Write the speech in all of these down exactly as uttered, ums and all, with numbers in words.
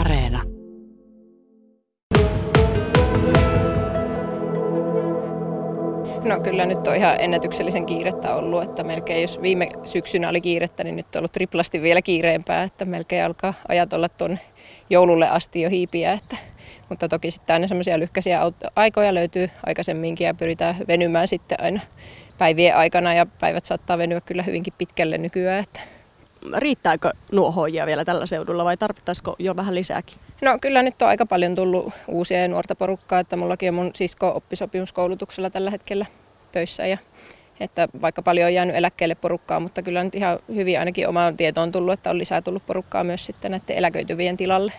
Areena. No kyllä nyt on ihan ennätyksellisen kiirettä ollut, että melkein jos viime syksynä oli kiirettä, niin nyt on ollut triplasti vielä kiireempää, että melkein alkaa ajat olla tuon joululle asti jo hiipiä, että, mutta toki sitten aina semmoisia lyhkäisiä aikoja löytyy aikaisemminkin ja pyritään venymään sitten aina päivien aikana ja päivät saattaa venyä kyllä hyvinkin pitkälle nykyään, että. Riittääkö nuohoojia vielä tällä seudulla vai tarvittaisiko jo vähän lisääkin? No kyllä nyt on aika paljon tullut uusia ja nuorta porukkaa, että mullakin on mun sisko oppisopimuskoulutuksella tällä hetkellä töissä ja että vaikka paljon on jäänyt eläkkeelle porukkaa, mutta kyllä nyt ihan hyvin ainakin omaan tietoon tullut, että on lisää tullut porukkaa myös sitten näiden eläköityvien tilalle.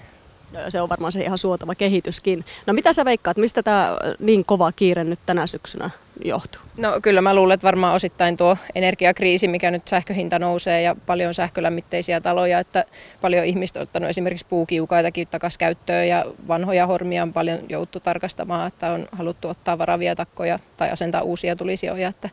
No, se on varmaan se ihan suotava kehityskin. No mitä sä veikkaat, mistä tämä niin kova kiire nyt tänä syksynä johtuu? No kyllä mä luulen, että varmaan osittain tuo energiakriisi, mikä nyt sähköhinta nousee ja paljon sähkölämmitteisiä taloja, että paljon ihmistä on ottanut esimerkiksi puukiukaitakin takaisin käyttöön ja vanhoja hormia on paljon jouttu tarkastamaan, että on haluttu ottaa varavia takkoja tai asentaa uusia tulisijoja. Että.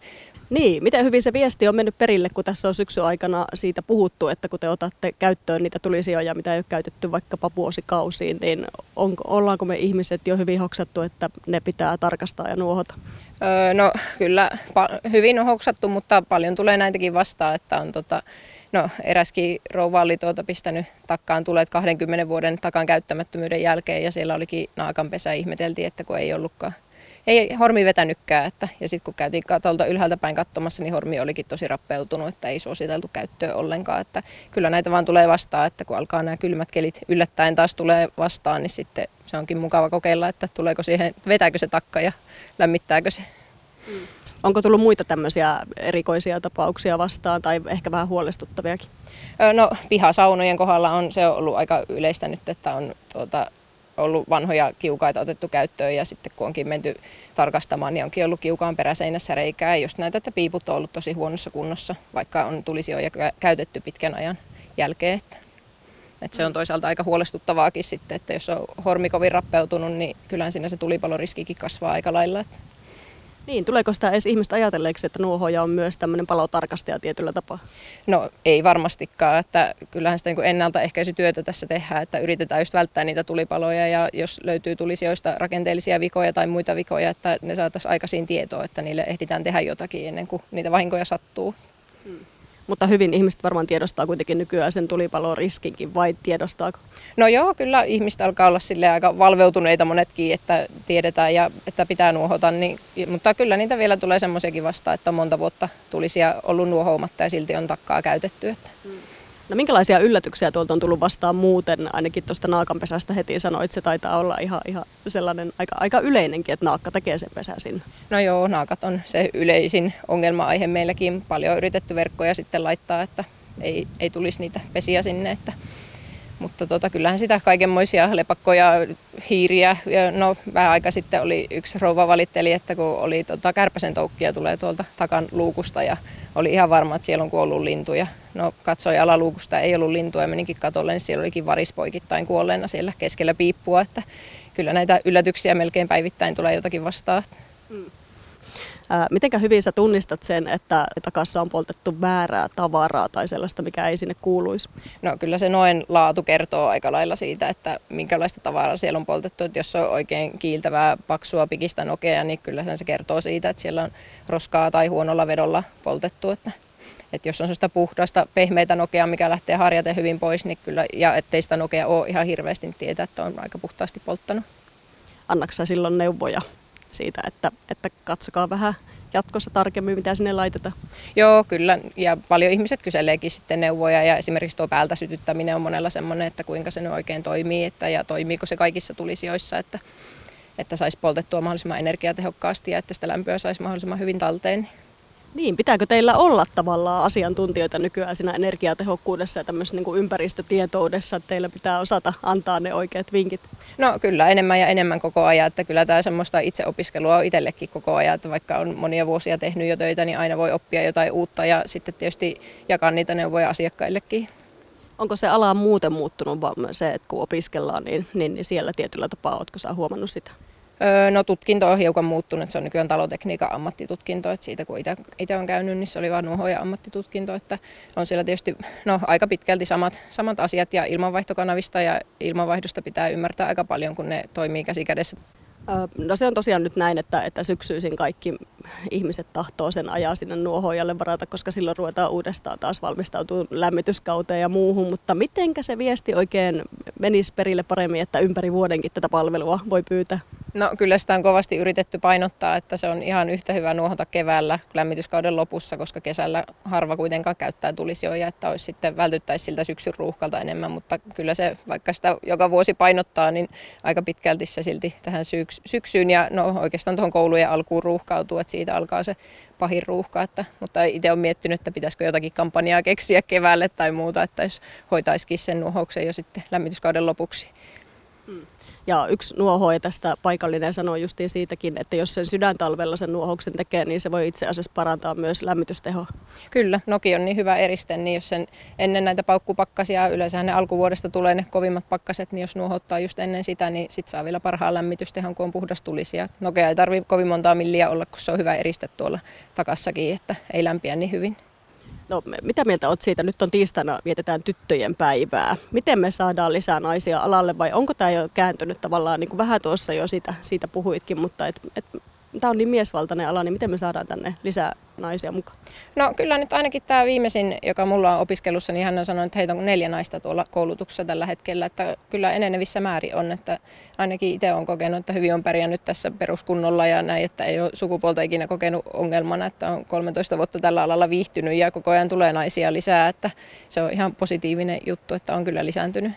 Niin, miten hyvin se viesti on mennyt perille, kun tässä on syksyn aikana siitä puhuttu, että kun te otatte käyttöön niitä tulisijoja, mitä ei ole käytetty vaikkapa vuosikausiin, niin on, ollaanko me ihmiset jo hyvin hoksattu, että ne pitää tarkastaa ja nuohota? Öö, no kyllä, pa- hyvin on hoksattu, mutta paljon tulee näitäkin vastaan, että on tota, no, eräskin rouva oli tuota pistänyt takkaan tulet kaksikymmentä vuoden takan käyttämättömyyden jälkeen ja siellä olikin naakanpesä, ihmeteltiin, että kun ei ollutkaan. Ei hormi vetänytkään, että, ja sitten kun käytiin katolta ylhäältä päin katsomassa, niin hormi olikin tosi rappeutunut, että ei suositeltu käyttöön ollenkaan. Että kyllä näitä vaan tulee vastaan, että kun alkaa nämä kylmät kelit yllättäen taas tulee vastaan, niin sitten se onkin mukava kokeilla, että tuleeko siihen, vetääkö se takka ja lämmittääkö se. Mm. Onko tullut muita tämmöisiä erikoisia tapauksia vastaan tai ehkä vähän huolestuttaviakin? No pihasaunojen kohdalla on se on ollut aika yleistä nyt, että on tuota ollut vanhoja kiukaita otettu käyttöön ja sitten kun onkin menty tarkastamaan, niin onkin ollut kiukaan peräseinässä reikää. Just näitä, että piiput on ollut tosi huonossa kunnossa, vaikka on tulisijoja käytetty pitkän ajan jälkeen. Että se on toisaalta aika huolestuttavaakin sitten, että jos on hormi kovin rappeutunut, niin kyllähän siinä se tulipaloriskikin kasvaa aika lailla. Niin, tuleeko sitä edes ihmistä ajatelleeksi, että nuohoja on myös tämmöinen palotarkastaja tietyllä tapaa? No ei varmastikaan, että kyllähän sitä niin ennaltaehkäisytyötä tässä tehdään, että yritetään just välttää niitä tulipaloja ja jos löytyy tulisijoista rakenteellisia vikoja tai muita vikoja, että ne saataisiin aikaisin tietoa, että niille ehditään tehdä jotakin ennen kuin niitä vahinkoja sattuu. Hmm. Mutta hyvin ihmiset varmaan tiedostaa kuitenkin nykyään sen tulipaloriskinkin, vai tiedostaako? No joo, kyllä ihmiset alkaa olla silleen aika valveutuneita monetkin, että tiedetään ja että pitää nuohota. Niin, mutta kyllä niitä vielä tulee semmoisiakin vastaan, että monta vuotta tulisia ollut nuohoumatta ja silti on takkaa käytetty. Että. No minkälaisia yllätyksiä tuolta on tullut vastaan muuten? Ainakin tuosta naakanpesästä heti sanoit, että se taitaa olla ihan, ihan sellainen aika, aika yleinenkin, että naakka tekee sen pesä sinne. No joo, naakat on se yleisin ongelma-aihe meilläkin. Paljon on yritetty verkkoja sitten laittaa, että ei, ei tulisi niitä pesiä sinne. Että. Mutta tota, kyllähän sitä kaikenmoisia lepakkoja, hiiriä. No vähän aika sitten oli yksi rouva valitteli, että kun oli tota, kärpäsen toukkia tulee tuolta takan luukusta ja oli ihan varma, että siellä on kuollut lintuja. No katsoi alaluukusta, ei ollut lintua ja meninkin katolle, niin siellä olikin varispoikittain kuolleena siellä keskellä piippua. Että kyllä näitä yllätyksiä melkein päivittäin tulee jotakin vastaan. Mm. Mitenkä hyvin sä tunnistat sen, että takassa on poltettu väärää tavaraa tai sellaista, mikä ei sinne kuuluisi? No kyllä se noen laatu kertoo aika lailla siitä, että minkälaista tavaraa siellä on poltettu. Että jos se on oikein kiiltävää, paksua, pikistä nokea, niin kyllä se kertoo siitä, että siellä on roskaa tai huonolla vedolla poltettu. Että, että jos on sellaista puhdasta, pehmeitä nokea, mikä lähtee harjaten hyvin pois, niin kyllä, ja ettei sitä nokea ole ihan hirveästi, niin tietää, että on aika puhtaasti polttanut. Annatko sä silloin neuvoja siitä, että, että katsokaa vähän jatkossa tarkemmin, mitä sinne laitetaan? Joo, kyllä. Ja paljon ihmiset kyseleekin sitten neuvoja. Ja esimerkiksi tuo päältä sytyttäminen on monella semmoinen, että kuinka se oikein toimii että, ja toimiiko se kaikissa tulisijoissa, että, että saisi poltettua mahdollisimman energiatehokkaasti ja että sitä lämpöä saisi mahdollisimman hyvin talteen. Niin, pitääkö teillä olla tavallaan asiantuntijoita nykyään siinä energiatehokkuudessa ja tämmöisessä niin kuin ympäristötietoudessa, että teillä pitää osata antaa ne oikeat vinkit? No kyllä, enemmän ja enemmän koko ajan, että kyllä tämä semmoista itseopiskelua on itsellekin koko ajan, että vaikka on monia vuosia tehnyt jo töitä, niin aina voi oppia jotain uutta ja sitten tietysti jakaa niitä neuvoja asiakkaillekin. Onko se ala muuten muuttunut, vaan se, että kun opiskellaan, niin, niin, niin siellä tietyllä tapaa, ootko sä huomannut sitä? No tutkinto on hiukan muuttunut, se on nykyään talotekniikan ammattitutkinto, että siitä kun itse on käynyt, niin se oli vaan nuohoja ammattitutkinto, että on siellä tietysti no, aika pitkälti samat, samat asiat ja ilmanvaihtokanavista ja ilmanvaihdosta pitää ymmärtää aika paljon, kun ne toimii käsi kädessä. No se on tosiaan nyt näin, että, että syksyisin kaikki ihmiset tahtoo sen ajaa sinne nuohojalle varata, koska silloin ruvetaan uudestaan taas valmistautumaan lämmityskauteen ja muuhun. Mutta mitenkä se viesti oikein menisi perille paremmin, että ympäri vuodenkin tätä palvelua voi pyytää? No kyllä sitä on kovasti yritetty painottaa, että se on ihan yhtä hyvä nuohota keväällä lämmityskauden lopussa, koska kesällä harva kuitenkaan käyttää tulisijoja, että olisi sitten vältyttäisi siltä syksyn ruuhkalta enemmän. Mutta kyllä se, vaikka sitä joka vuosi painottaa, niin aika pitkälti se silti tähän syyksi. syksyyn ja no oikeastaan tuohon koulujen alkuun ruuhkautuu, että siitä alkaa se pahin ruuhka. Että, mutta itse olen miettinyt, että pitäisikö jotakin kampanjaa keksiä keväälle tai muuta, että jos hoitaisikin sen nuohouksen jo sitten lämmityskauden lopuksi. Ja yksi nuohoja tästä paikallinen sanoo justiin siitäkin, että jos sen sydäntalvella sen nuohouksen tekee, niin se voi itse asiassa parantaa myös lämmitystehoa. Kyllä, noki on niin hyvä eriste, niin jos sen ennen näitä paukkupakkasia, yleensä ne alkuvuodesta tulee ne kovimmat pakkaset, niin jos nuohottaa just ennen sitä, niin sit saa vielä parhaan lämmitystehon, kun on puhdastulisia. Nokea ei tarvitse kovin montaa milliä olla, kun se on hyvä eriste tuolla takassakin, että ei lämpiä niin hyvin. No, mitä mieltä olet siitä? Nyt on tiistaina, vietetään tyttöjen päivää. Miten me saadaan lisää naisia alalle vai onko tämä jo kääntynyt tavallaan, niin kuin vähän tuossa jo siitä, siitä puhuitkin, mutta et, et, tämä on niin miesvaltainen ala, niin miten me saadaan tänne lisää naisia mukaan? No kyllä nyt ainakin tämä viimeisin, joka mulla on opiskelussa, niin hän on sanonut, että heitä on neljä naista tuolla koulutuksessa tällä hetkellä, että kyllä enenevissä määrin on, että ainakin itse olen kokenut, että hyvin on pärjännyt tässä peruskunnolla ja näin, että ei ole sukupuolta ikinä kokenut ongelmana, että on kolmetoista vuotta tällä alalla viihtynyt ja koko ajan tulee naisia lisää, että se on ihan positiivinen juttu, että on kyllä lisääntynyt.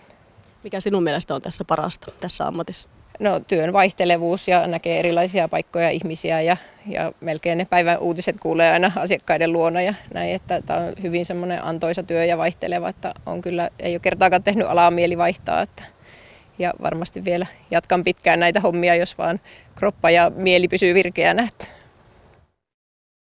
Mikä sinun mielestä on tässä parasta tässä ammatissa? No työn vaihtelevuus ja näkee erilaisia paikkoja ihmisiä ja, ja melkein ne päivän uutiset kuulee aina asiakkaiden luona ja näin, että tämä on hyvin semmoinen antoisa työ ja vaihteleva, että on kyllä, ei ole kertaakaan tehnyt alaa mieli vaihtaa että, ja varmasti vielä jatkan pitkään näitä hommia, jos vaan kroppa ja mieli pysyy virkeänä.